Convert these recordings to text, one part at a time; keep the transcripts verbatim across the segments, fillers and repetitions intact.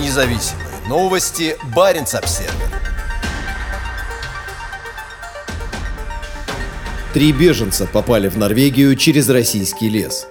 Независимые новости. Баренц Обсервер. Три беженца попали в Норвегию через российский лес.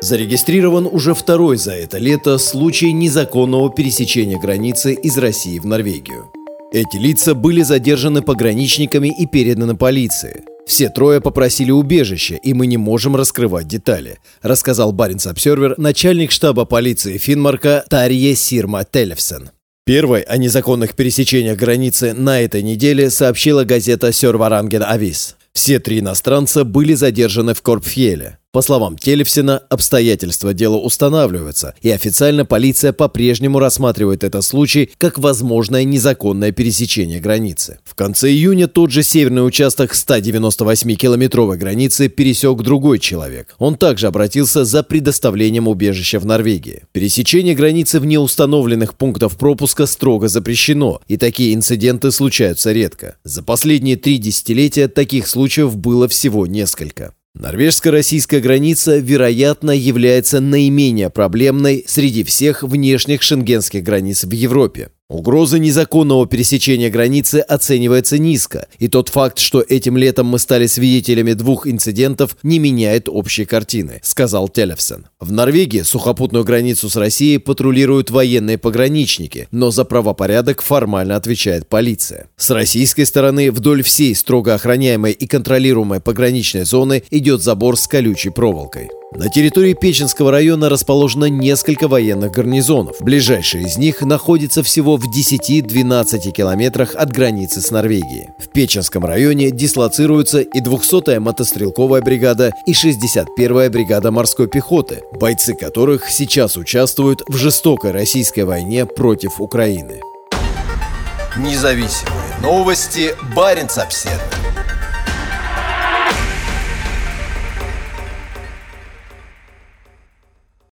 Зарегистрирован уже второй за это лето случай незаконного пересечения границы из России в Норвегию. Эти лица были задержаны пограничниками и переданы полиции. Все трое попросили убежище, и мы не можем раскрывать детали, рассказал Баренц Обсервер начальник штаба полиции Финмарка Тарье Сирма-Теллефсен. Первой о незаконных пересечениях границы на этой неделе сообщила газета «Серваранген Авис». Все три иностранца были задержаны в Корпфьеле. По словам Теллефсена, обстоятельства дела устанавливаются, и официально полиция по-прежнему рассматривает этот случай как возможное незаконное пересечение границы. В конце июня тот же северный участок сто девяносто восьмикилометровой границы пересек другой человек. Он также обратился за предоставлением убежища в Норвегии. Пересечение границы вне установленных пунктов пропуска строго запрещено, и такие инциденты случаются редко. За последние три десятилетия таких случаев было всего несколько. Норвежско-российская граница, вероятно, является наименее проблемной среди всех внешних шенгенских границ в Европе. Угроза незаконного пересечения границы оценивается низко, и тот факт, что этим летом мы стали свидетелями двух инцидентов, не меняет общей картины, сказал Теллефсен. В Норвегии сухопутную границу с Россией патрулируют военные пограничники, но за правопорядок формально отвечает полиция. С российской стороны вдоль всей строго охраняемой и контролируемой пограничной зоны идет забор с колючей проволокой. На территории Печенского района расположено несколько военных гарнизонов. Ближайший из них находится всего в десяти-двенадцати километрах от границы с Норвегией. В Печенском районе дислоцируются и двухсотая мотострелковая бригада, и шестьдесят первая бригада морской пехоты, бойцы которых сейчас участвуют в жестокой российской войне против Украины. Независимые новости. Баренц Обсервер.